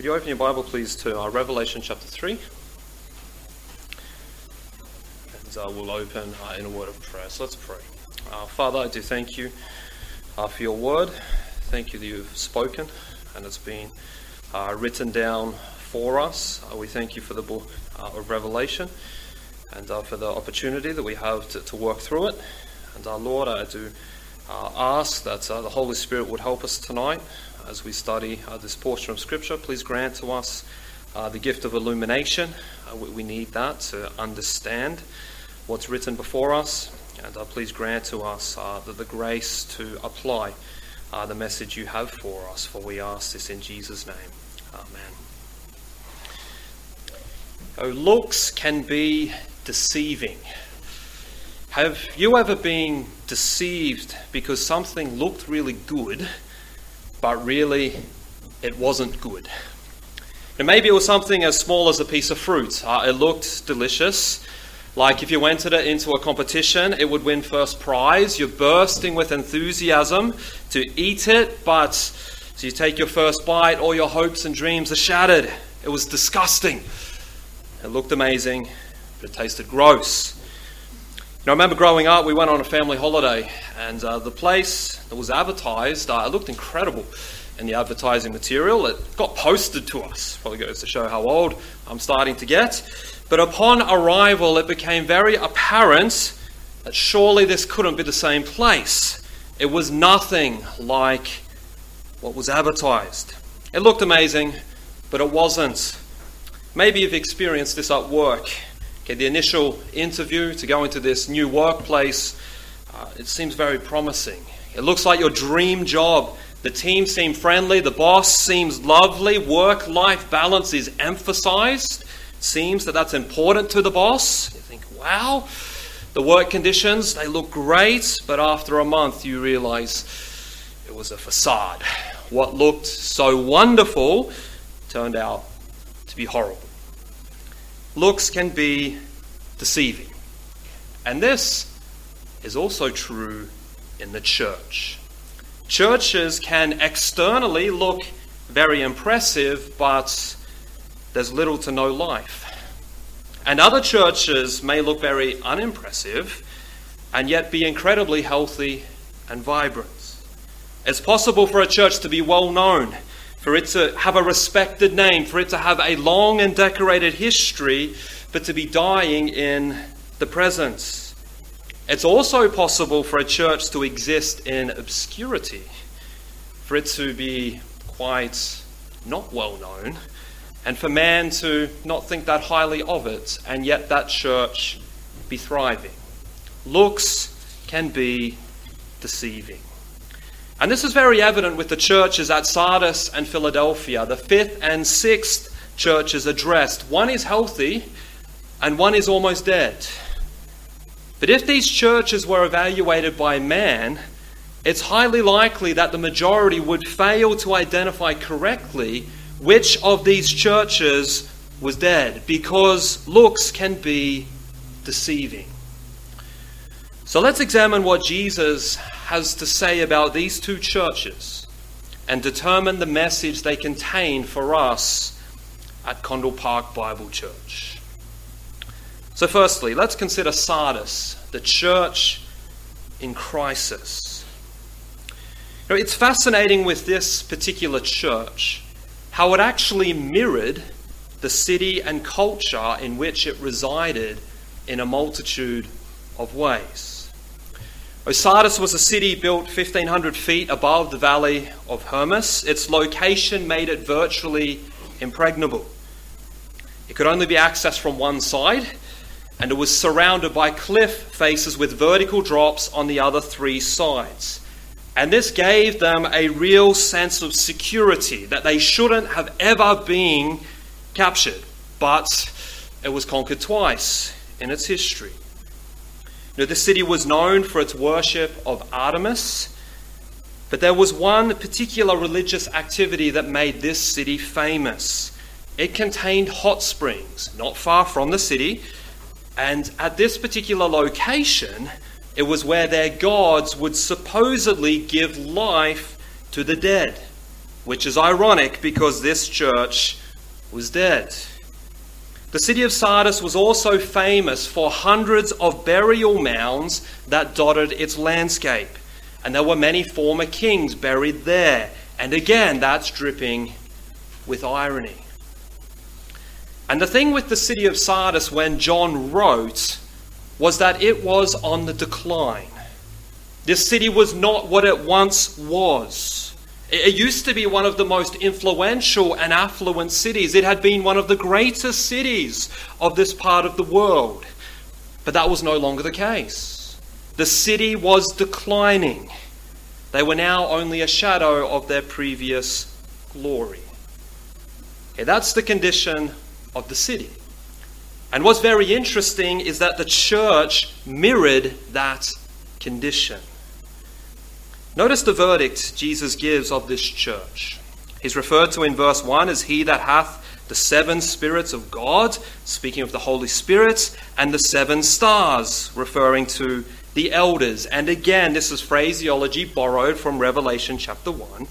Could you open your Bible, please, to Revelation chapter 3? And we'll open in a word of prayer. So let's pray. Father, I do thank you for your word. Thank you that you've spoken and it's been written down for us. We thank you for the book of Revelation and for the opportunity that we have to work through it. And Lord, I do ask that the Holy Spirit would help us tonight as we study this portion of Scripture. Please grant to us the gift of illumination. We need that to understand what's written before us. And please grant to us the grace to apply the message you have for us. For we ask this in Jesus' name. Amen. Oh, looks can be deceiving. Have you ever been deceived because something looked really good, but really it wasn't good? Now, maybe it was something as small as a piece of fruit. It looked delicious. Like if you entered it into a competition, it would win first prize. You're bursting with enthusiasm to eat it, but so you take your first bite, all your hopes and dreams are shattered. It was disgusting. It looked amazing, but it tasted gross. Now, I remember growing up, we went on a family holiday, and the place that was advertised, it looked incredible in the advertising material. It got posted to us. Probably goes to show how old I'm starting to get. But upon arrival, it became very apparent that surely this couldn't be the same place. It was nothing like what was advertised. It looked amazing, but it wasn't. Maybe you've experienced this at work. The initial interview to go into this new workplace, it seems very promising. It looks like your dream job. The team seems friendly. The boss seems lovely. Work-life balance is emphasized. Seems that's important to the boss. You think, wow. The work conditions, they look great. But after a month, you realize it was a facade. What looked so wonderful turned out to be horrible. Looks can be deceiving. And this is also true in the church. Churches can externally look very impressive, but there's little to no life. And other churches may look very unimpressive and yet be incredibly healthy and vibrant. It's possible for a church to be well known, for it to have a respected name, for it to have a long and decorated history, but to be dying in the present. It's also possible for a church to exist in obscurity, for it to be quite not well known, and for man to not think that highly of it, and yet that church be thriving. Looks can be deceiving. And this is very evident with the churches at Sardis and Philadelphia, the 5th and 6th churches addressed. One is healthy and one is almost dead. But if these churches were evaluated by man, it's highly likely that the majority would fail to identify correctly which of these churches was dead, because looks can be deceiving. So let's examine what Jesus has to say about these two churches and determine the message they contain for us at Condell Park Bible Church. So firstly, let's consider Sardis, the church in crisis. Now, it's fascinating with this particular church how it actually mirrored the city and culture in which it resided in a multitude of ways. Sardis was a city built 1,500 feet above the valley of Hermes. Its location made it virtually impregnable. It could only be accessed from one side, and it was surrounded by cliff faces with vertical drops on the other three sides. And this gave them a real sense of security, that they shouldn't have ever been captured. But it was conquered twice in its history. Now, the city was known for its worship of Artemis, but there was one particular religious activity that made this city famous. It contained hot springs not far from the city, and at this particular location, it was where their gods would supposedly give life to the dead. which is ironic because this church was dead. The city of Sardis was also famous for hundreds of burial mounds that dotted its landscape. And there were many former kings buried there. And again, that's dripping with irony. And the thing with the city of Sardis when John wrote was that it was on the decline. This city was not what it once was. It used to be one of the most influential and affluent cities. It had been one of the greatest cities of this part of the world. But that was no longer the case. The city was declining. They were now only a shadow of their previous glory. Okay, that's the condition of the city. And what's very interesting is that the church mirrored that condition. Notice the verdict Jesus gives of this church. He's referred to in verse 1 as he that hath the seven spirits of God, speaking of the Holy Spirit, and the seven stars, referring to the elders. And again, this is phraseology borrowed from Revelation chapter 1.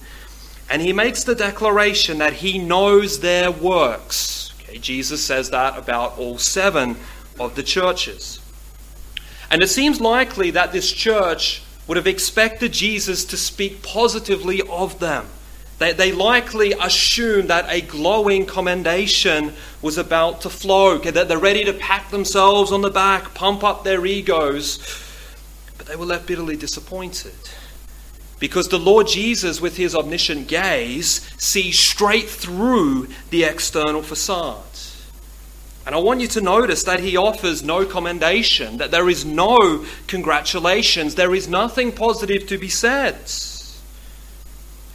And he makes the declaration that he knows their works. Okay, Jesus says that about all seven of the churches. And it seems likely that this church would have expected Jesus to speak positively of them. They likely assume that a glowing commendation was about to flow, okay, that they're ready to pat themselves on the back, pump up their egos. But they were left bitterly disappointed because the Lord Jesus, with his omniscient gaze, sees straight through the external facade. And I want you to notice that he offers no commendation, that there is no congratulations, there is nothing positive to be said.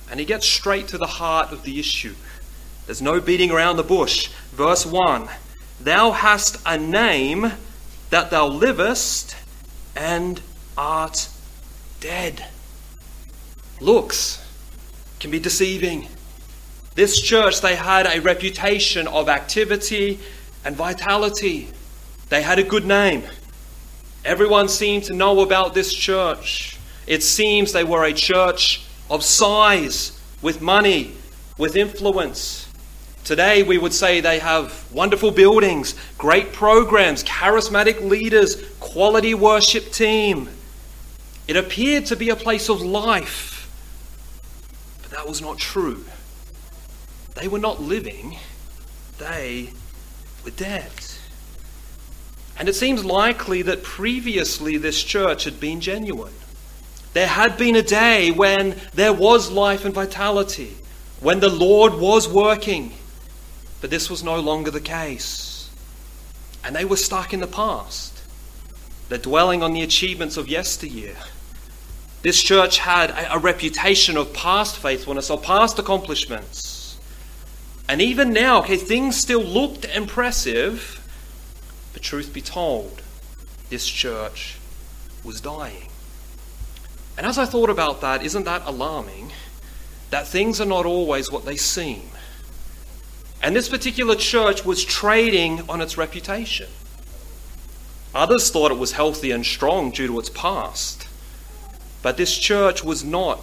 And he gets straight to the heart of the issue. There's no beating around the bush. Verse 1, thou hast a name that thou livest and art dead. Looks can be deceiving. This church, they had a reputation of activity and vitality. They had a good name. Everyone seemed to know about this church. It seems they were a church of size, with money, with influence. Today we would say they have wonderful buildings, great programs, charismatic leaders, quality worship team. It appeared to be a place of life. But that was not true. They were not living. They were dead. And it seems likely that previously this church had been genuine. There had been a day when there was life and vitality, when the Lord was working, but this was no longer the case. And they were stuck in the past. They're dwelling on the achievements of yesteryear. This church had a reputation of past faithfulness or past accomplishments. And even now, okay, things still looked impressive, but truth be told, this church was dying. And as I thought about that, isn't that alarming? That things are not always what they seem. And this particular church was trading on its reputation. Others thought it was healthy and strong due to its past, but this church was not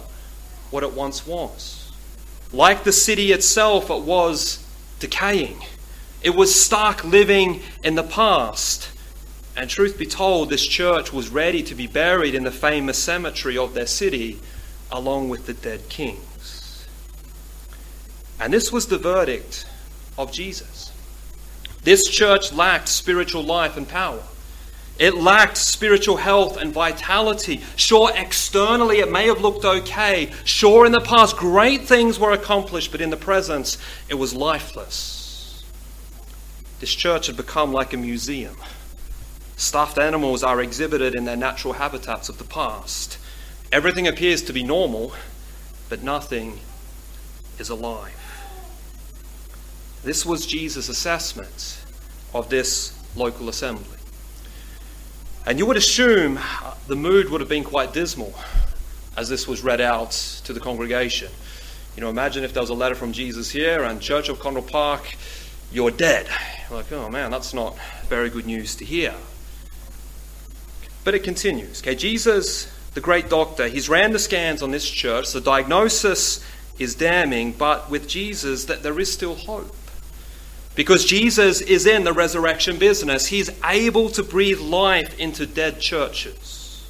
what it once was. Like the city itself, it was decaying. It was stuck living in the past. And truth be told, this church was ready to be buried in the famous cemetery of their city, along with the dead kings. And this was the verdict of Jesus. This church lacked spiritual life and power. It lacked spiritual health and vitality. Sure, externally it may have looked okay. Sure, in the past great things were accomplished, but in the present it was lifeless. This church had become like a museum. Stuffed animals are exhibited in their natural habitats of the past. Everything appears to be normal, but nothing is alive. This was Jesus' assessment of this local assembly. And you would assume the mood would have been quite dismal as this was read out to the congregation. You know, imagine if there was a letter from Jesus here and Church of Condell Park, you're dead. Like, oh man, that's not very good news to hear. But it continues. Okay, Jesus, the great doctor, he's ran the scans on this church. The diagnosis is damning, but with Jesus that there is still hope. Because Jesus is in the resurrection business. He's able to breathe life into dead churches.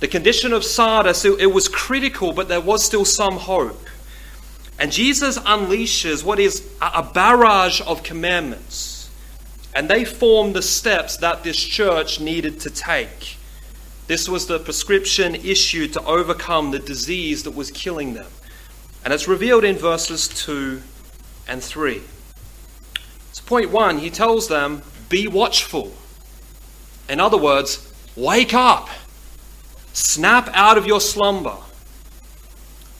The condition of Sardis, it was critical, but there was still some hope. And Jesus unleashes what is a barrage of commandments. And they form the steps that this church needed to take. This was the prescription issued to overcome the disease that was killing them. And it's revealed in verses 2 and 3. So point 1, he tells them, be watchful. In other words, wake up. Snap out of your slumber.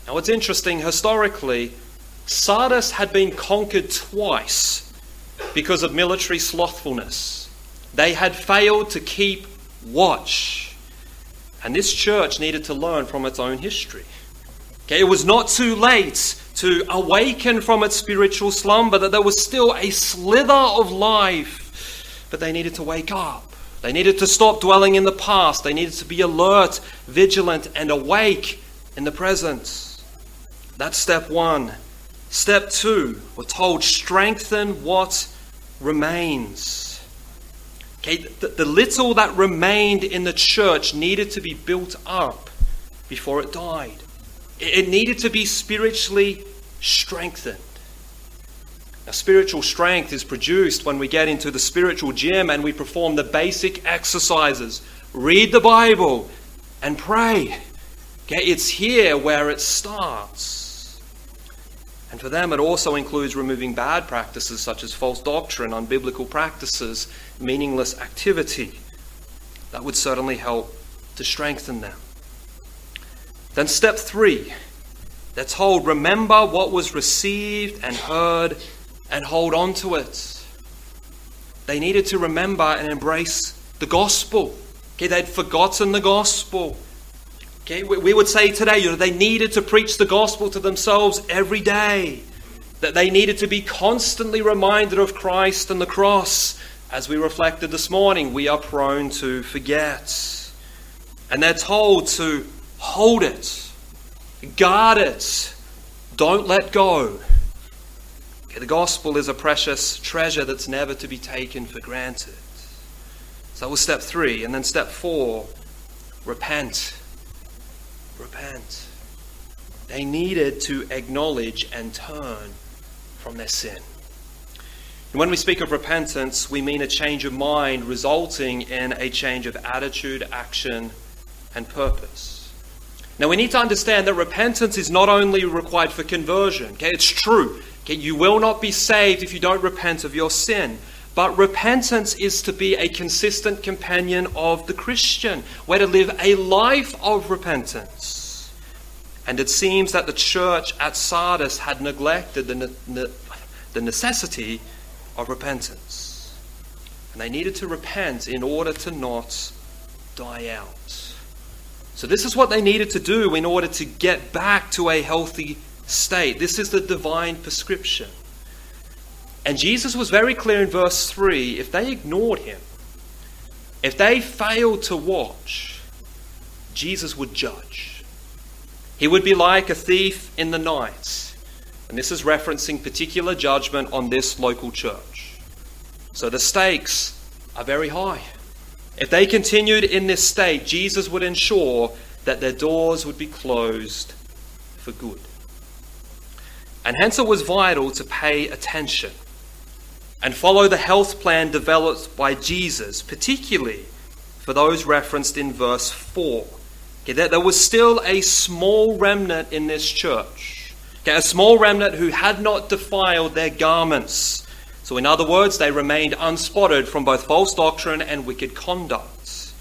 Now what's interesting, historically, Sardis had been conquered twice because of military slothfulness. They had failed to keep watch. And this church needed to learn from its own history. Okay, it was not too late to awaken from its spiritual slumber, that there was still a slither of life. But they needed to wake up. They needed to stop dwelling in the past. They needed to be alert, vigilant, and awake in the present. That's step 1. Step 2, we're told, strengthen what remains. Okay, the little that remained in the church needed to be built up before it died. It needed to be spiritually strengthened. Now, spiritual strength is produced when we get into the spiritual gym and we perform the basic exercises. Read the Bible and pray. Okay, it's here where it starts. And for them, it also includes removing bad practices such as false doctrine, unbiblical practices, meaningless activity. That would certainly help to strengthen them. Then step 3, they're told, remember what was received and heard and hold on to it. They needed to remember and embrace the gospel. Okay, they'd forgotten the gospel. Okay, we would say today, they needed to preach the gospel to themselves every day. That they needed to be constantly reminded of Christ and the cross. As we reflected this morning, we are prone to forget. And they're told to hold it. Guard it. Don't let go. Okay, the gospel is a precious treasure that's never to be taken for granted. So that was step 3. And then step 4, repent. Repent. They needed to acknowledge and turn from their sin. And when we speak of repentance, we mean a change of mind resulting in a change of attitude, action, and purpose. Now we need to understand that repentance is not only required for conversion. Okay, it's true. Okay, you will not be saved if you don't repent of your sin. But repentance is to be a consistent companion of the Christian. We're to live a life of repentance. And it seems that the church at Sardis had neglected the necessity of repentance. And they needed to repent in order to not die out. So this is what they needed to do in order to get back to a healthy state. This is the divine prescription. And Jesus was very clear in verse 3, if they ignored him, if they failed to watch, Jesus would judge. He would be like a thief in the night. And this is referencing particular judgment on this local church. So the stakes are very high. If they continued in this state, Jesus would ensure that their doors would be closed for good. And hence it was vital to pay attention and follow the health plan developed by Jesus, particularly for those referenced in verse 4. Okay, there was still a small remnant in this church, okay, a small remnant who had not defiled their garments. So in other words, they remained unspotted from both false doctrine and wicked conduct.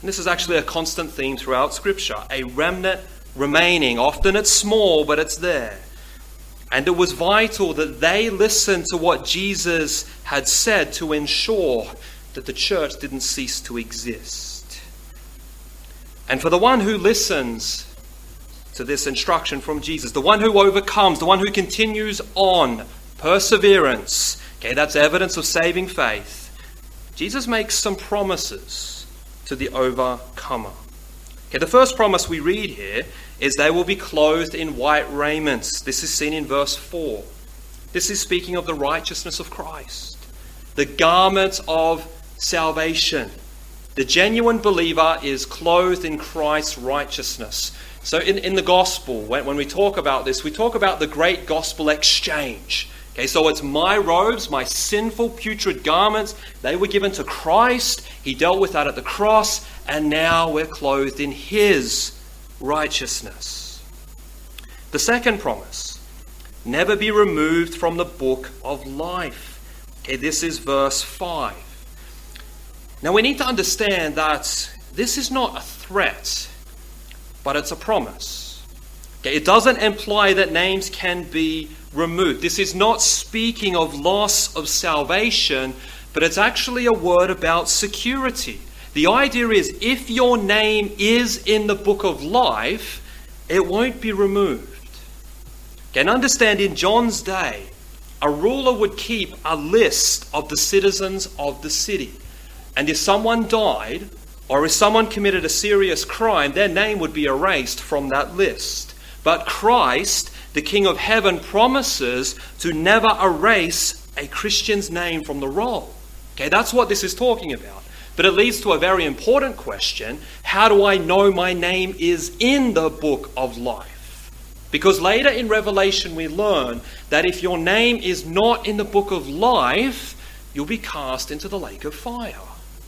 And this is actually a constant theme throughout Scripture, a remnant remaining. Often it's small, but it's there. And it was vital that they listened to what Jesus had said to ensure that the church didn't cease to exist. And for the one who listens to this instruction from Jesus, the one who overcomes, the one who continues on, perseverance, okay, that's evidence of saving faith. Jesus makes some promises to the overcomer. Okay, the first promise we read here is they will be clothed in white raiments. This is seen in verse 4. This is speaking of the righteousness of Christ, the garment of salvation. The genuine believer is clothed in Christ's righteousness. So in the gospel, when we talk about this, we talk about the great gospel exchange. Okay, so it's my robes, my sinful putrid garments, they were given to Christ. He dealt with that at the cross, and now we're clothed in his righteousness. The second promise, never be removed from the book of life. Okay, this is verse 5. Now we need to understand that this is not a threat, but it's a promise. Okay, it doesn't imply that names can be removed. This is not speaking of loss of salvation, but it's actually a word about security. The idea is if your name is in the book of life, it won't be removed. Okay, and understand, in John's day, a ruler would keep a list of the citizens of the city. And if someone died, or if someone committed a serious crime, their name would be erased from that list. But Christ, the King of Heaven, promises to never erase a Christian's name from the roll. Okay, that's what this is talking about. But it leads to a very important question. How do I know my name is in the book of life? Because later in Revelation we learn that if your name is not in the book of life, you'll be cast into the lake of fire.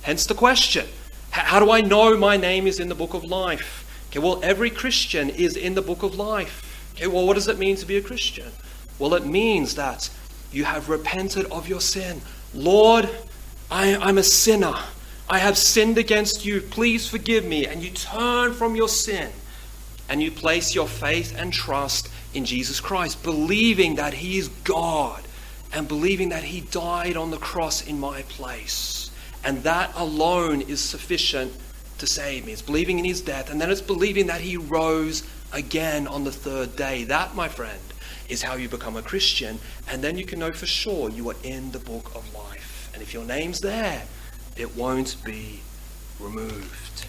Hence the question. How do I know my name is in the book of life? Okay, well, every Christian is in the book of life. Okay, well, what does it mean to be a Christian? Well, it means that you have repented of your sin. Lord, I'm a sinner. I have sinned against you. Please forgive me. And you turn from your sin and you place your faith and trust in Jesus Christ, believing that he is God and believing that he died on the cross in my place. And that alone is sufficient to save me. It's believing in his death, and then it's believing that he rose again on the third day. That, my friend, is how you become a Christian, and then you can know for sure you are in the book of life. And if your name's there, it won't be removed.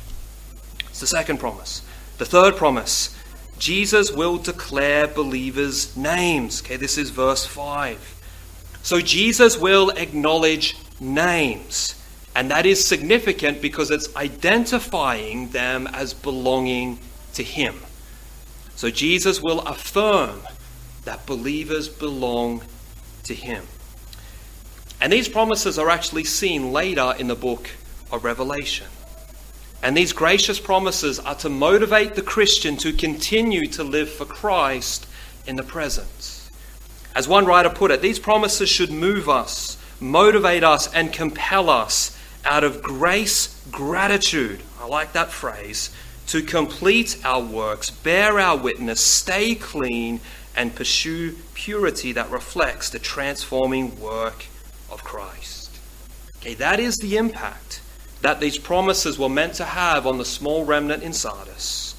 It's the second promise. The third promise, Jesus will declare believers' names. Okay, this is verse 5. So Jesus will acknowledge names. And that is significant because it's identifying them as belonging to him. So Jesus will affirm that believers belong to him. And these promises are actually seen later in the book of Revelation. And these gracious promises are to motivate the Christian to continue to live for Christ in the present. As one writer put it, these promises should move us, motivate us, and compel us out of grace, gratitude, I like that phrase, to complete our works, bear our witness, stay clean, and pursue purity that reflects the transforming work of Christ. Okay, that is the impact that these promises were meant to have on the small remnant in Sardis.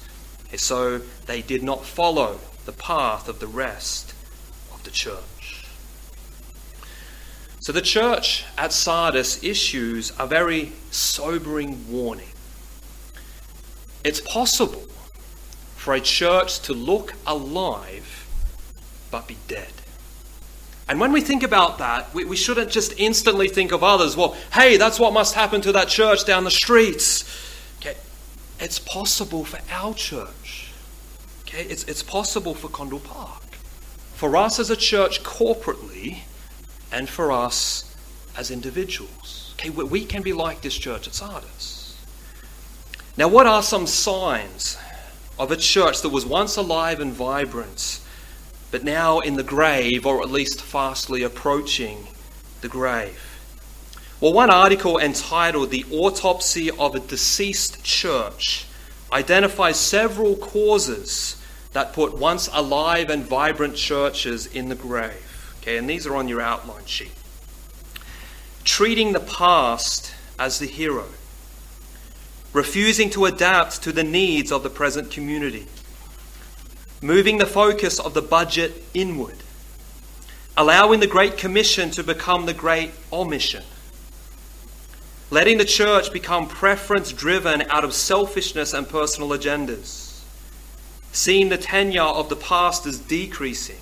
Okay, so they did not follow the path of the rest of the church. So the church at Sardis issues a very sobering warning. It's possible for a church to look alive but be dead. And when we think about that, we shouldn't just instantly think of others. Well, hey, that's what must happen to that church down the streets. Okay, it's possible for our church. Okay, it's possible for Condell Park, for us as a church corporately, and for us as individuals. Okay, we can be like this church at Sardis. Now, what are some signs of a church that was once alive and vibrant, but now in the grave, or at least fastly approaching the grave? Well, one article entitled "The Autopsy of a Deceased Church" identifies several causes that put once alive and vibrant churches in the grave. Okay, and these are on your outline sheet. Treating the past as the hero. Refusing to adapt to the needs of the present community. Moving the focus of the budget inward. Allowing the Great Commission to become the Great Omission. Letting the church become preference-driven out of selfishness and personal agendas. seen the tenure of the pastors decreasing,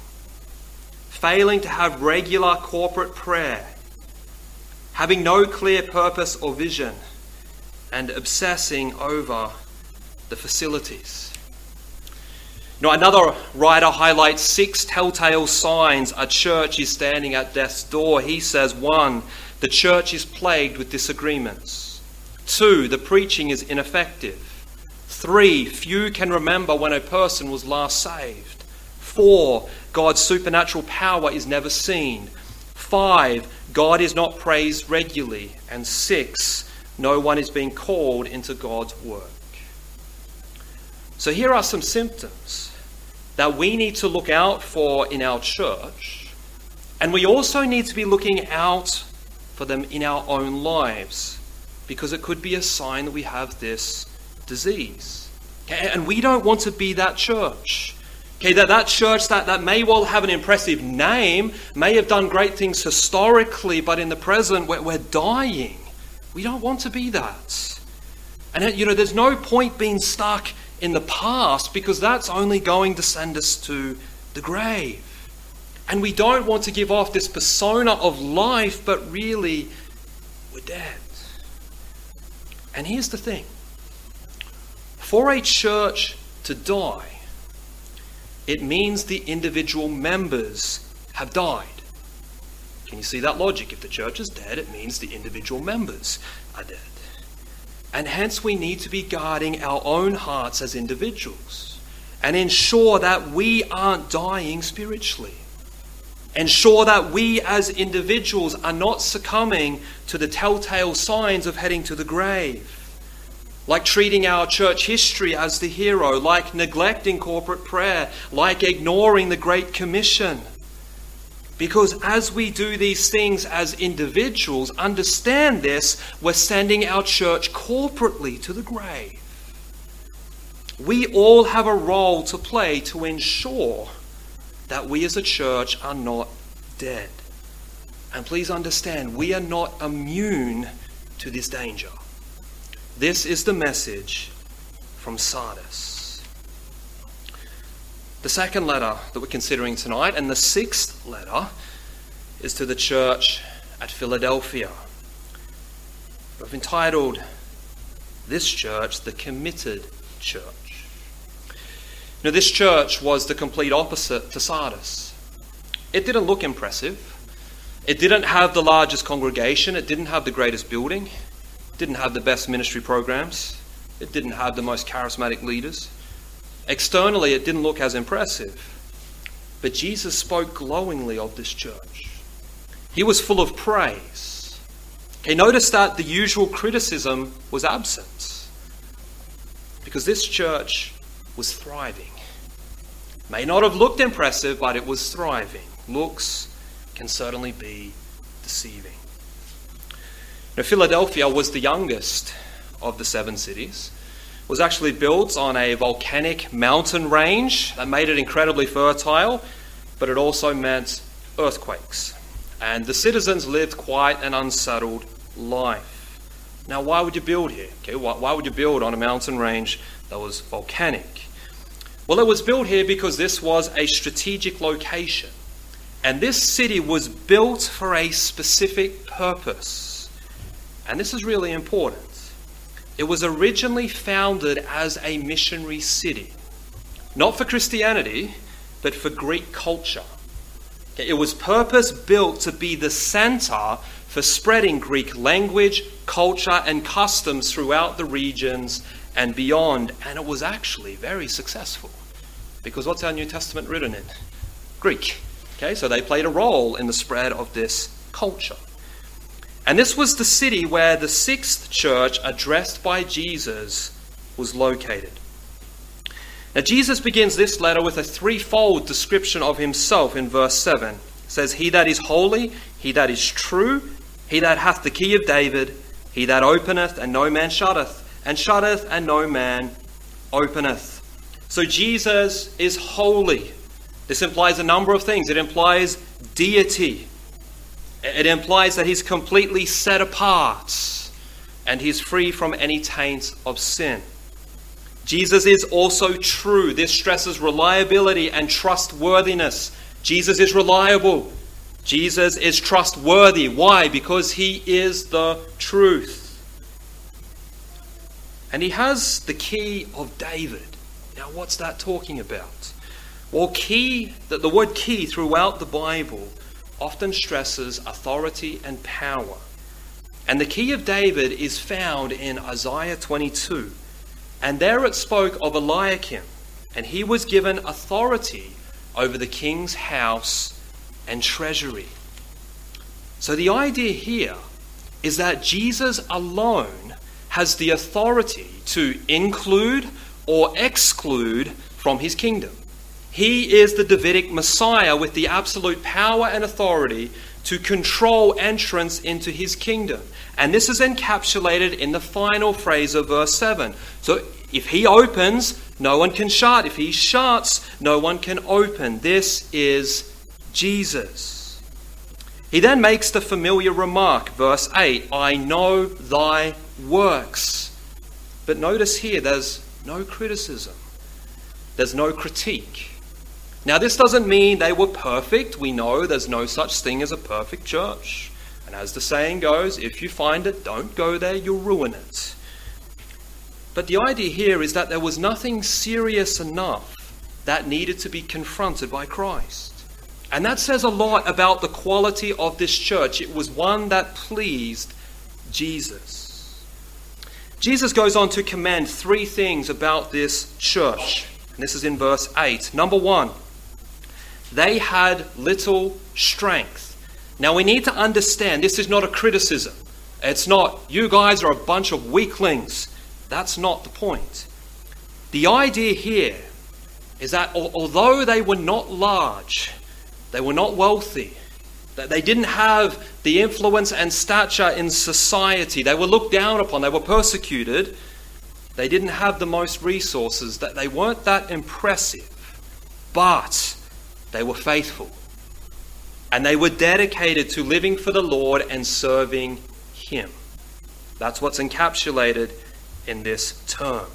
failing to have regular corporate prayer, having no clear purpose or vision, and obsessing over the facilities. Now, another writer highlights 6 telltale signs a church is standing at death's door. He says, 1, the church is plagued with disagreements. 2, the preaching is ineffective. 3, few can remember when a person was last saved. 4, God's supernatural power is never seen. 5, God is not praised regularly. And 6, no one is being called into God's work. So here are some symptoms that we need to look out for in our church, and we also need to be looking out for them in our own lives, because it could be a sign that we have this disease. Okay? And we don't want to be that church. Okay, that church that may well have an impressive name, may have done great things historically, but in the present we're dying. We don't want to be that. And there's no point being stuck in the past, because that's only going to send us to the grave. And we don't want to give off this persona of life, but really we're dead. And here's the thing. For a church to die, it means the individual members have died. Can you see that logic? If the church is dead, it means the individual members are dead. And hence we need to be guarding our own hearts as individuals and ensure that we aren't dying spiritually. Ensure that we as individuals are not succumbing to the telltale signs of heading to the grave. Like treating our church history as the hero, like neglecting corporate prayer, like ignoring the Great Commission. Because as we do these things as individuals, understand this, we're sending our church corporately to the grave. We all have a role to play to ensure that we as a church are not dead. And please understand, we are not immune to this danger. This is the message from Sardis. The second letter that we're considering tonight, and the 6th letter, is to the church at Philadelphia. I've entitled this church, the Committed Church. Now, this church was the complete opposite to Sardis. It didn't look impressive. It didn't have the largest congregation. It didn't have the greatest building. Didn't have the best ministry programs. It didn't have the most charismatic leaders. Externally, it didn't look as impressive. But Jesus spoke glowingly of this church. He was full of praise. Okay, notice that the usual criticism was absent, because this church was thriving. May not have looked impressive, but it was thriving. Looks can certainly be deceiving. Now, Philadelphia was the youngest of the 7 cities. It was actually built on a volcanic mountain range that made it incredibly fertile, but it also meant earthquakes. And the citizens lived quite an unsettled life. Now, why would you build here? Okay, why would you build on a mountain range that was volcanic? Well, it was built here because this was a strategic location. And this city was built for a specific purpose. And this is really important. It was originally founded as a missionary city, not for Christianity, but for Greek culture. Okay, it was purpose-built to be the center for spreading Greek language, culture, and customs throughout the regions and beyond. And it was actually very successful, because what's our New Testament written in? Greek. Okay, so they played a role in the spread of this culture. And this was the city where the 6th church addressed by Jesus was located. Now, Jesus begins this letter with a threefold description of himself in verse 7. It says, "He that is holy, he that is true, he that hath the key of David, he that openeth, and no man shutteth, and shutteth, and no man openeth." So Jesus is holy. This implies a number of things. It implies deity. It implies that he's completely set apart and he's free from any taint of sin. Jesus is also true. This stresses reliability and trustworthiness. Jesus is reliable. Jesus is trustworthy. Why? Because he is the truth. And he has the key of David. Now, what's that talking about? Well, the word key throughout the Bible often stresses authority and power. And the key of David is found in Isaiah 22. And there it spoke of Eliakim, and he was given authority over the king's house and treasury. So the idea here is that Jesus alone has the authority to include or exclude from his kingdom. He is the Davidic Messiah with the absolute power and authority to control entrance into his kingdom. And this is encapsulated in the final phrase of verse 7. So if he opens, no one can shut. If he shuts, no one can open. This is Jesus. He then makes the familiar remark, verse 8, I know thy works. But notice here, there's no criticism. There's no critique. Now, this doesn't mean they were perfect. We know there's no such thing as a perfect church. And as the saying goes, if you find it, don't go there, you'll ruin it. But the idea here is that there was nothing serious enough that needed to be confronted by Christ. And that says a lot about the quality of this church. It was one that pleased Jesus. Jesus goes on to commend three things about this church. And this is in verse 8. Number one, they had little strength. Now we need to understand this is not a criticism. It's not, you guys are a bunch of weaklings. That's not the point. The idea here is that although they were not large, they were not wealthy, that they didn't have the influence and stature in society, they were looked down upon, they were persecuted, they didn't have the most resources, that they weren't that impressive, but they were faithful. And they were dedicated to living for the Lord and serving him. That's what's encapsulated in this term.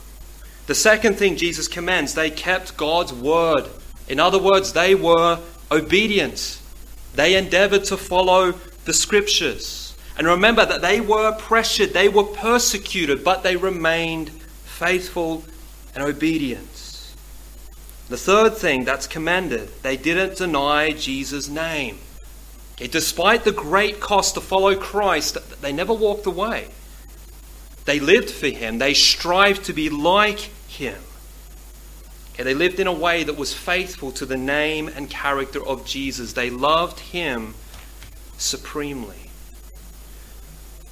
The second thing Jesus commends, they kept God's word. In other words, they were obedient. They endeavored to follow the scriptures. And remember that they were pressured, they were persecuted, but they remained faithful and obedient. The third thing that's commended, they didn't deny Jesus' name. Okay, despite the great cost to follow Christ, they never walked away. They lived for him. They strived to be like him. Okay, they lived in a way that was faithful to the name and character of Jesus. They loved him supremely.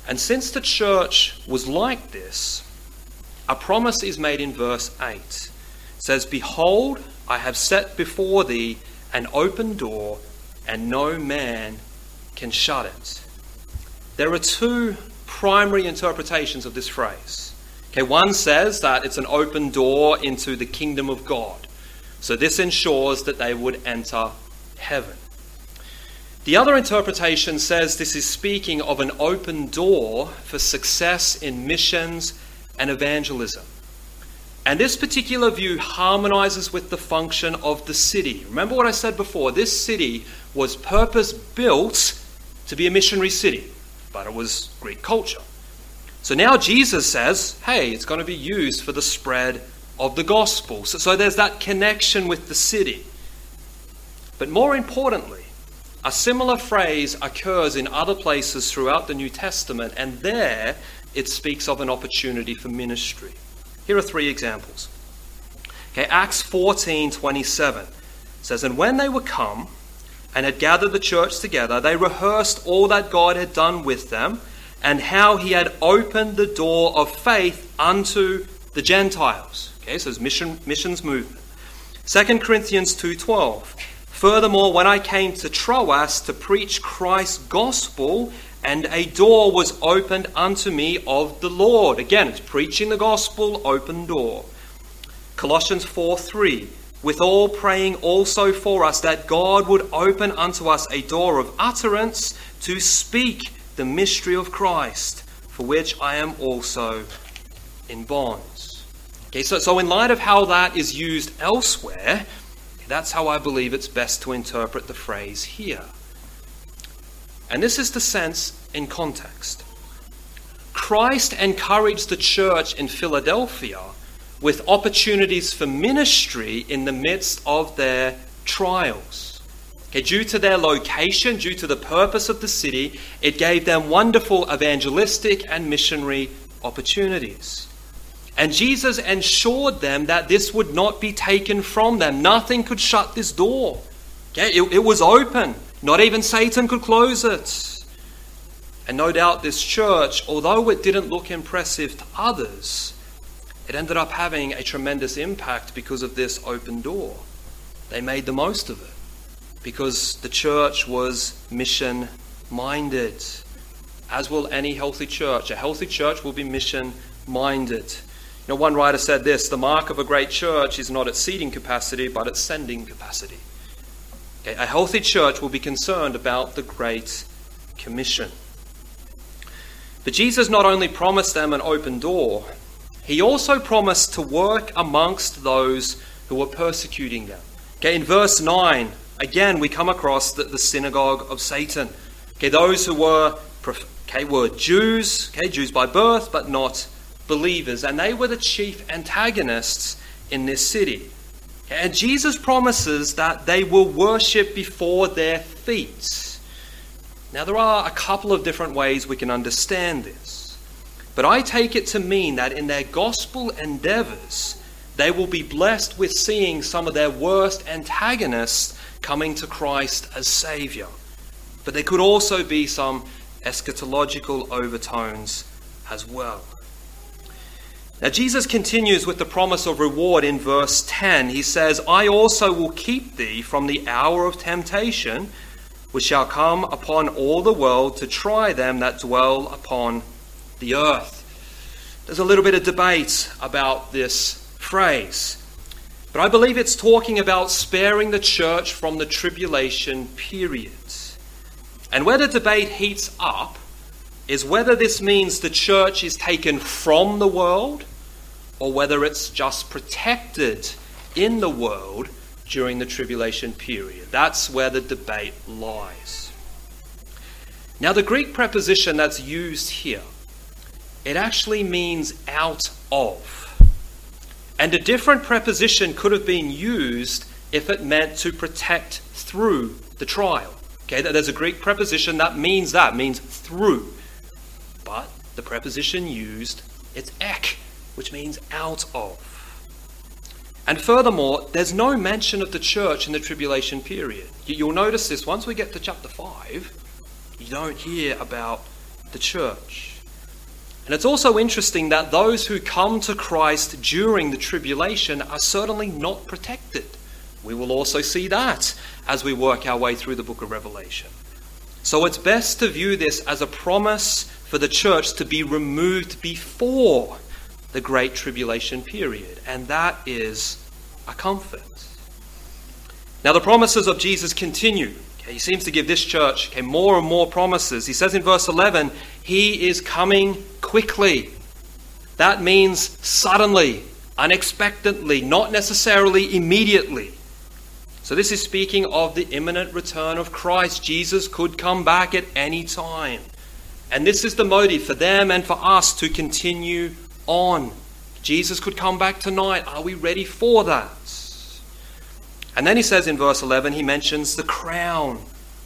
And since the church was like this, a promise is made in verse 8. It says, Behold, I have set before thee an open door, and no man can shut it. There are two primary interpretations of this phrase. Okay, one says that it's an open door into the kingdom of God. So this ensures that they would enter heaven. The other interpretation says this is speaking of an open door for success in missions and evangelism. And this particular view harmonizes with the function of the city. Remember what I said before, this city was purpose-built to be a missionary city, but it was Greek culture. So now Jesus says, hey, it's going to be used for the spread of the gospel. So there's that connection with the city. But more importantly, a similar phrase occurs in other places throughout the New Testament, and there it speaks of an opportunity for ministry. Here are three examples. Okay, Acts 14:27 says, And when they were come and had gathered the church together, they rehearsed all that God had done with them, and how he had opened the door of faith unto the Gentiles. Okay, so it's missions movement. 2 Corinthians 2:12. Furthermore, when I came to Troas to preach Christ's gospel, and a door was opened unto me of the Lord. Again, it's preaching the gospel, open door. Colossians 4:3, withal praying also for us that God would open unto us a door of utterance to speak the mystery of Christ, for which I am also in bonds. Okay, so in light of how that is used elsewhere, that's how I believe it's best to interpret the phrase here. And this is the sense in context. Christ encouraged the church in Philadelphia with opportunities for ministry in the midst of their trials. Okay, due to their location, due to the purpose of the city, it gave them wonderful evangelistic and missionary opportunities. And Jesus ensured them that this would not be taken from them. Nothing could shut this door. Okay, it was open. Not even Satan could close it. And no doubt this church, although it didn't look impressive to others, it ended up having a tremendous impact because of this open door. They made the most of it because the church was mission-minded. As will any healthy church. A healthy church will be mission-minded. You know, one writer said this, the mark of a great church is not its seating capacity, but its sending capacity. Okay, a healthy church will be concerned about the Great Commission. But Jesus not only promised them an open door, he also promised to work amongst those who were persecuting them. Okay, in verse 9, again, we come across the synagogue of Satan. Okay, those who were Jews, okay, Jews by birth, but not believers. And they were the chief antagonists in this city. And Jesus promises that they will worship before their feet. Now, there are a couple of different ways we can understand this. But I take it to mean that in their gospel endeavors, they will be blessed with seeing some of their worst antagonists coming to Christ as Savior. But there could also be some eschatological overtones as well. Now, Jesus continues with the promise of reward in verse 10. He says, I also will keep thee from the hour of temptation, which shall come upon all the world to try them that dwell upon the earth. There's a little bit of debate about this phrase, but I believe it's talking about sparing the church from the tribulation period. And where the debate heats up is whether this means the church is taken from the world or whether it's just protected in the world during the tribulation period. That's where the debate lies. Now, the Greek preposition that's used here, it actually means out of. And a different preposition could have been used if it meant to protect through the trial. Okay, there's a Greek preposition that means through. But the preposition used, it's ek, which means out of. And furthermore, there's no mention of the church in the tribulation period. You'll notice this once we get to chapter 5, you don't hear about the church. And it's also interesting that those who come to Christ during the tribulation are certainly not protected. We will also see that as we work our way through the book of Revelation. So it's best to view this as a promise for the church to be removed before the Great Tribulation period. And that is a comfort. Now, the promises of Jesus continue. He seems to give this church more and more promises. He says in verse 11, he is coming quickly. That means suddenly, unexpectedly, not necessarily immediately. So this is speaking of the imminent return of Christ. Jesus could come back at any time. And this is the motive for them and for us to continue on. Jesus could come back tonight. Are we ready for that? And then he says in verse 11, he mentions the crown.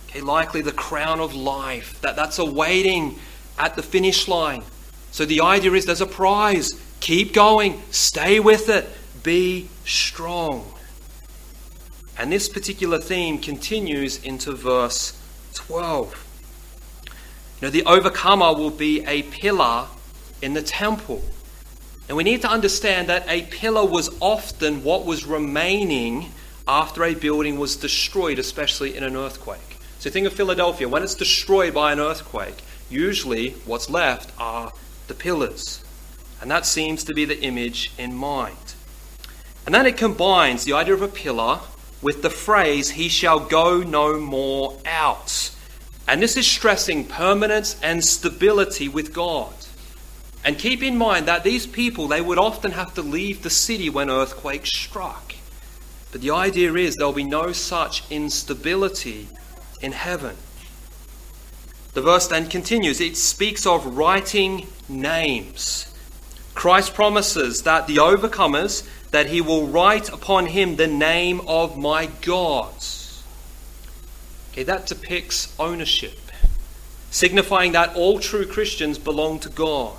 Okay, likely the crown of life. That's awaiting at the finish line. So the idea is there's a prize. Keep going. Stay with it. Be strong. And this particular theme continues into verse 12. Now, the overcomer will be a pillar in the temple. And we need to understand that a pillar was often what was remaining after a building was destroyed, especially in an earthquake. So think of Philadelphia. When it's destroyed by an earthquake, usually what's left are the pillars. And that seems to be the image in mind. And then it combines the idea of a pillar with the phrase, he shall go no more out. And this is stressing permanence and stability with God. And keep in mind that these people, they would often have to leave the city when earthquakes struck. But the idea is there'll be no such instability in heaven. The verse then continues. It speaks of writing names. Christ promises that the overcomers, that he will write upon him the name of my God. Okay, that depicts ownership, signifying that all true Christians belong to God.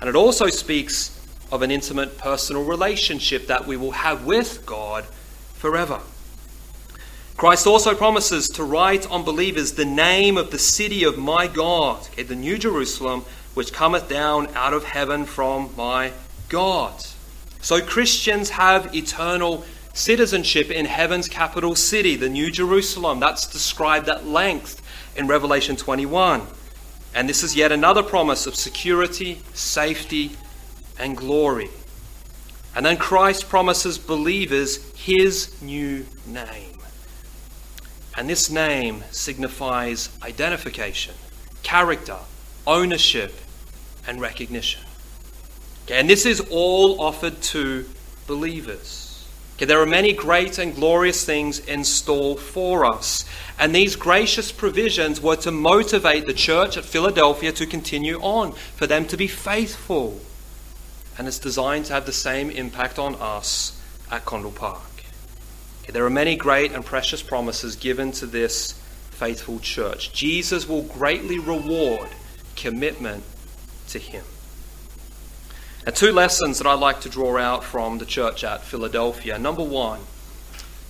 And it also speaks of an intimate personal relationship that we will have with God forever. Christ also promises to write on believers the name of the city of my God, okay, the New Jerusalem, which cometh down out of heaven from my God. So Christians have eternal citizenship in heaven's capital city, the New Jerusalem. That's described at length in Revelation 21. And this is yet another promise of security, safety, and glory. And then Christ promises believers his new name. And this name signifies identification, character, ownership, and recognition. Okay, and this is all offered to believers. Okay, there are many great and glorious things in store for us. And these gracious provisions were to motivate the church at Philadelphia to continue on, for them to be faithful. And it's designed to have the same impact on us at Condell Park. Okay, there are many great and precious promises given to this faithful church. Jesus will greatly reward commitment to him. And two lessons that I like to draw out from the church at Philadelphia. Number one,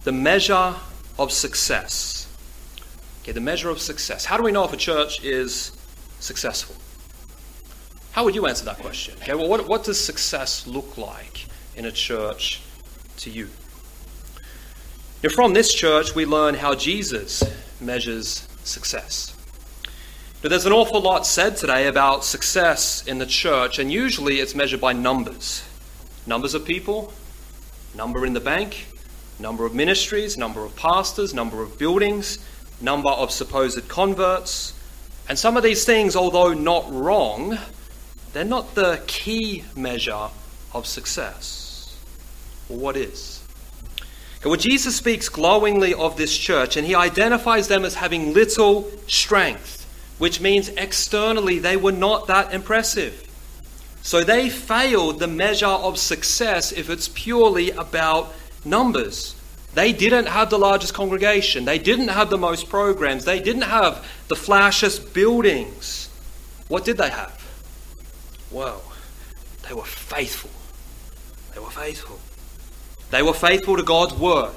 the measure of success. Okay, the measure of success. How do we know if a church is successful? How would you answer that question? Okay, well, what does success look like in a church to you? Now, from this church, we learn how Jesus measures success. Now, there's an awful lot said today about success in the church, and usually it's measured by numbers. Numbers of people, number in the bank, number of ministries, number of pastors, number of buildings, number of supposed converts. And some of these things, although not wrong, they're not the key measure of success. Well, what is? Well, Jesus speaks glowingly of this church, and he identifies them as having little strength, which means externally they were not that impressive. So they failed the measure of success if it's purely about numbers. They didn't have the largest congregation. They didn't have the most programs. They didn't have the flashiest buildings. What did they have? Well, they were faithful. They were faithful. They were faithful to God's word.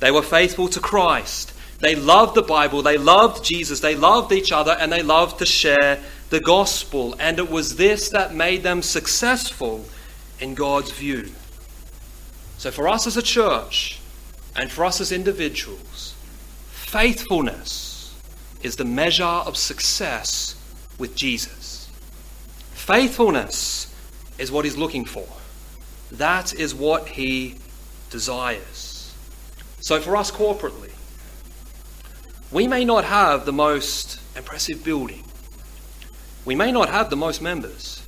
They were faithful to Christ. They loved the Bible. They loved Jesus. They loved each other, and they loved to share the gospel. And it was this that made them successful in God's view. So for us as a church and for us as individuals, faithfulness is the measure of success with Jesus. Faithfulness is what he's looking for. That is what he desires. So for us corporately, we may not have the most impressive building. We may not have the most members.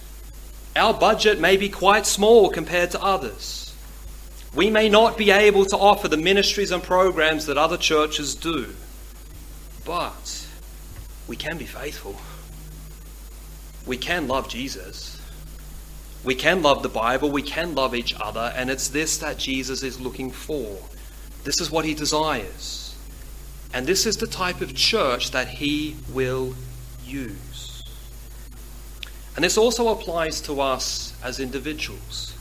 Our budget may be quite small compared to others. We may not be able to offer the ministries and programs that other churches do. But we can be faithful. We can love Jesus. We can love the Bible. We can love each other. And it's this that Jesus is looking for. This is what he desires. And this is the type of church that he will use. And this also applies to us as individuals.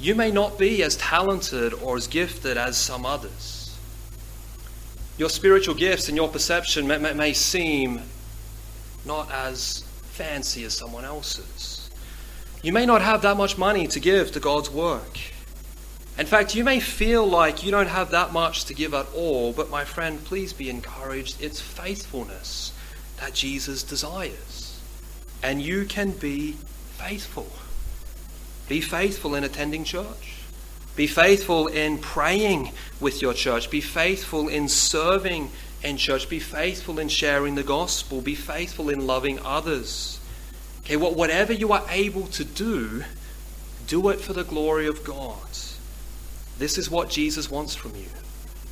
You may not be as talented or as gifted as some others. Your spiritual gifts and your perception may seem not as fancy as someone else's. You may not have that much money to give to God's work. In fact, you may feel like you don't have that much to give at all, but my friend, please be encouraged. It's faithfulness that Jesus desires. And you can be faithful. Be faithful in attending church. Be faithful in praying with your church. Be faithful in serving in church. Be faithful in sharing the gospel. Be faithful in loving others. Okay, whatever you are able to do it for the glory of God. This is what Jesus wants from you.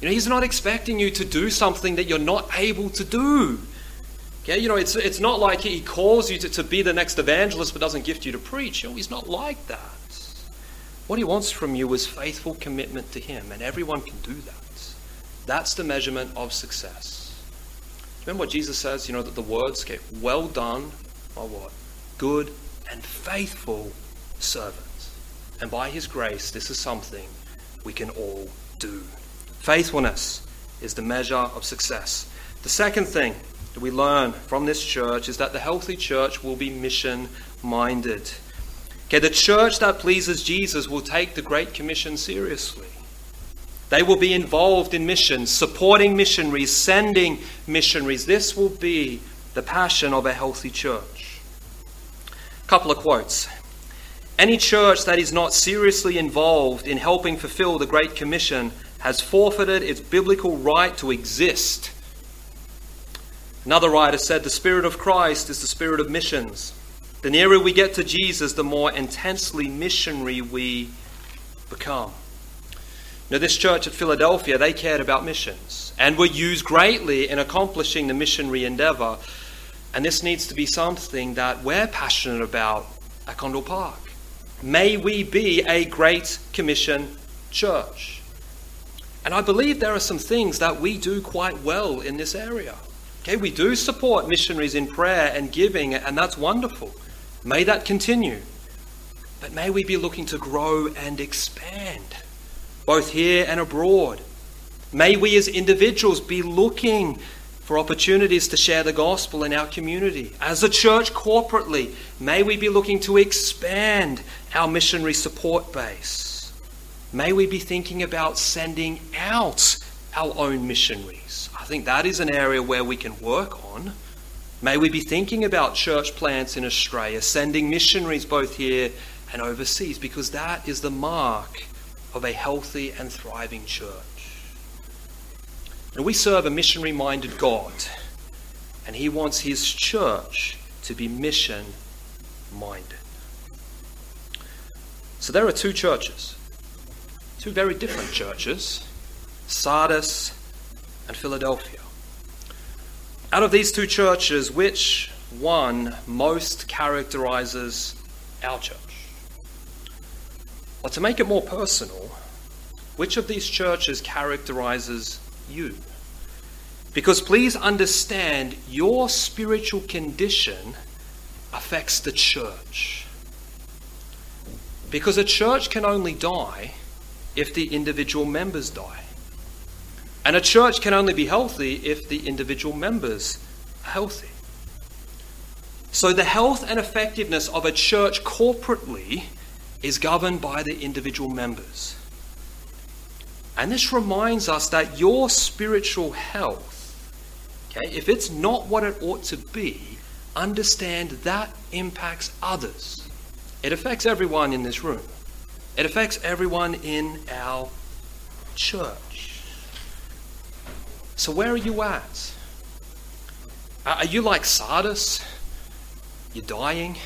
You know, he's not expecting you to do something that you're not able to do. Okay, you know, it's not like he calls you to be the next evangelist but doesn't gift you to preach. You know, he's not like that. What he wants from you is faithful commitment to him, and everyone can do that. That's the measurement of success. Remember what Jesus says, you know, that the words get well done by what? Good and faithful servant. And by his grace, this is something we can all do. Faithfulness is the measure of success. The second thing that we learn from this church is that the healthy church will be mission-minded. Okay, the church that pleases Jesus will take the Great Commission seriously. They will be involved in missions, supporting missionaries, sending missionaries. This will be the passion of a healthy church. A couple of quotes. Any church that is not seriously involved in helping fulfill the Great Commission has forfeited its biblical right to exist. Another writer said, the Spirit of Christ is the spirit of missions. The nearer we get to Jesus, the more intensely missionary we become. Now, this church at Philadelphia, they cared about missions and were used greatly in accomplishing the missionary endeavor. And this needs to be something that we're passionate about at Condell Park. May we be a Great Commission church. And I believe there are some things that we do quite well in this area. Okay, we do support missionaries in prayer and giving, and that's wonderful. May that continue. But may we be looking to grow and expand, both here and abroad. May we as individuals be looking for opportunities to share the gospel in our community. As a church corporately, may we be looking to expand our missionary support base. May we be thinking about sending out our own missionaries. I think that is an area where we can work on. May we be thinking about church plants in Australia, sending missionaries both here and overseas, because that is the mark of a healthy and thriving church. And we serve a missionary-minded God, and he wants his church to be mission-minded. So there are two churches, two very different churches, Sardis and Philadelphia. Out of these two churches, which one most characterizes our church? Well, to make it more personal, which of these churches characterizes you? Because please understand, your spiritual condition affects the church. Because a church can only die if the individual members die. And a church can only be healthy if the individual members are healthy. So the health and effectiveness of a church corporately is governed by the individual members. And this reminds us that your spiritual health, okay, if it's not what it ought to be, understand that impacts others. It affects everyone in this room. It affects everyone in our church. So where are you at? Are you like Sardis? You're dying?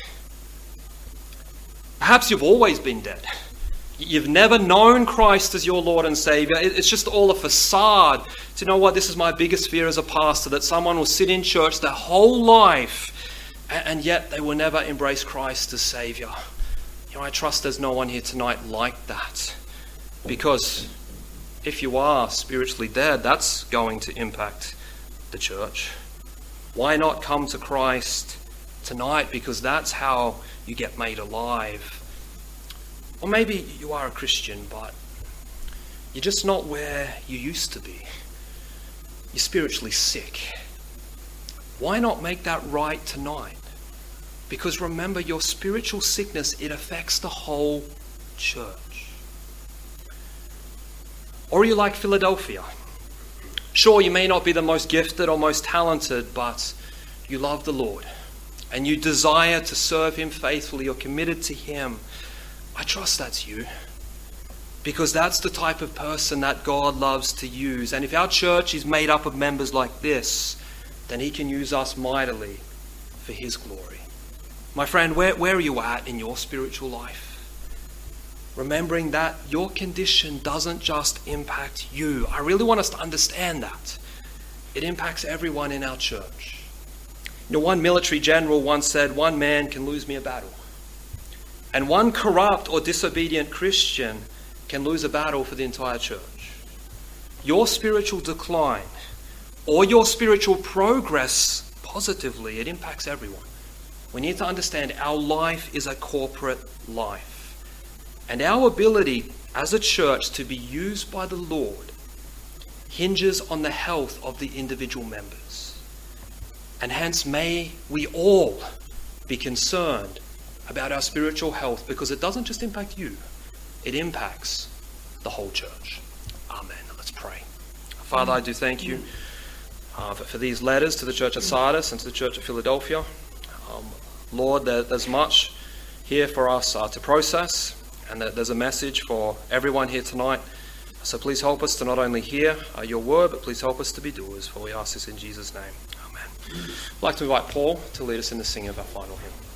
Perhaps you've always been dead. You've never known Christ as your Lord and Savior. It's just all a facade. Do you know what? This is my biggest fear as a pastor, that someone will sit in church their whole life and yet they will never embrace Christ as Savior. You know, I trust there's no one here tonight like that, because if you are spiritually dead, that's going to impact the church. Why not come to Christ tonight? Because that's how you get made alive. Or maybe you are a Christian, but you're just not where you used to be. You're spiritually sick. Why not make that right tonight? Because remember, your spiritual sickness, it affects the whole church. Or are you like Philadelphia? Sure, you may not be the most gifted or most talented, but you love the Lord and you desire to serve him faithfully. You're committed to him. I trust that's you, because that's the type of person that God loves to use. And if our church is made up of members like this, then he can use us mightily for his glory. My friend, where are you at in your spiritual life? Remembering that your condition doesn't just impact you. I really want us to understand that. It impacts everyone in our church. You know, one military general once said, "One man can lose me a battle. And one corrupt or disobedient Christian can lose a battle for the entire church." Your spiritual decline or your spiritual progress positively, it impacts everyone. We need to understand our life is a corporate life. And our ability as a church to be used by the Lord hinges on the health of the individual members. And hence may we all be concerned about our spiritual health, because it doesn't just impact you, it impacts the whole church. Amen. Let's pray. Father, I do thank you for these letters to the church at Sardis and to the church at Philadelphia. Lord, there's much here for us to process. And that there's a message for everyone here tonight. So please help us to not only hear your word, but please help us to be doers. For we ask this in Jesus' name. Amen. I'd like to invite Paul to lead us in the singing of our final hymn.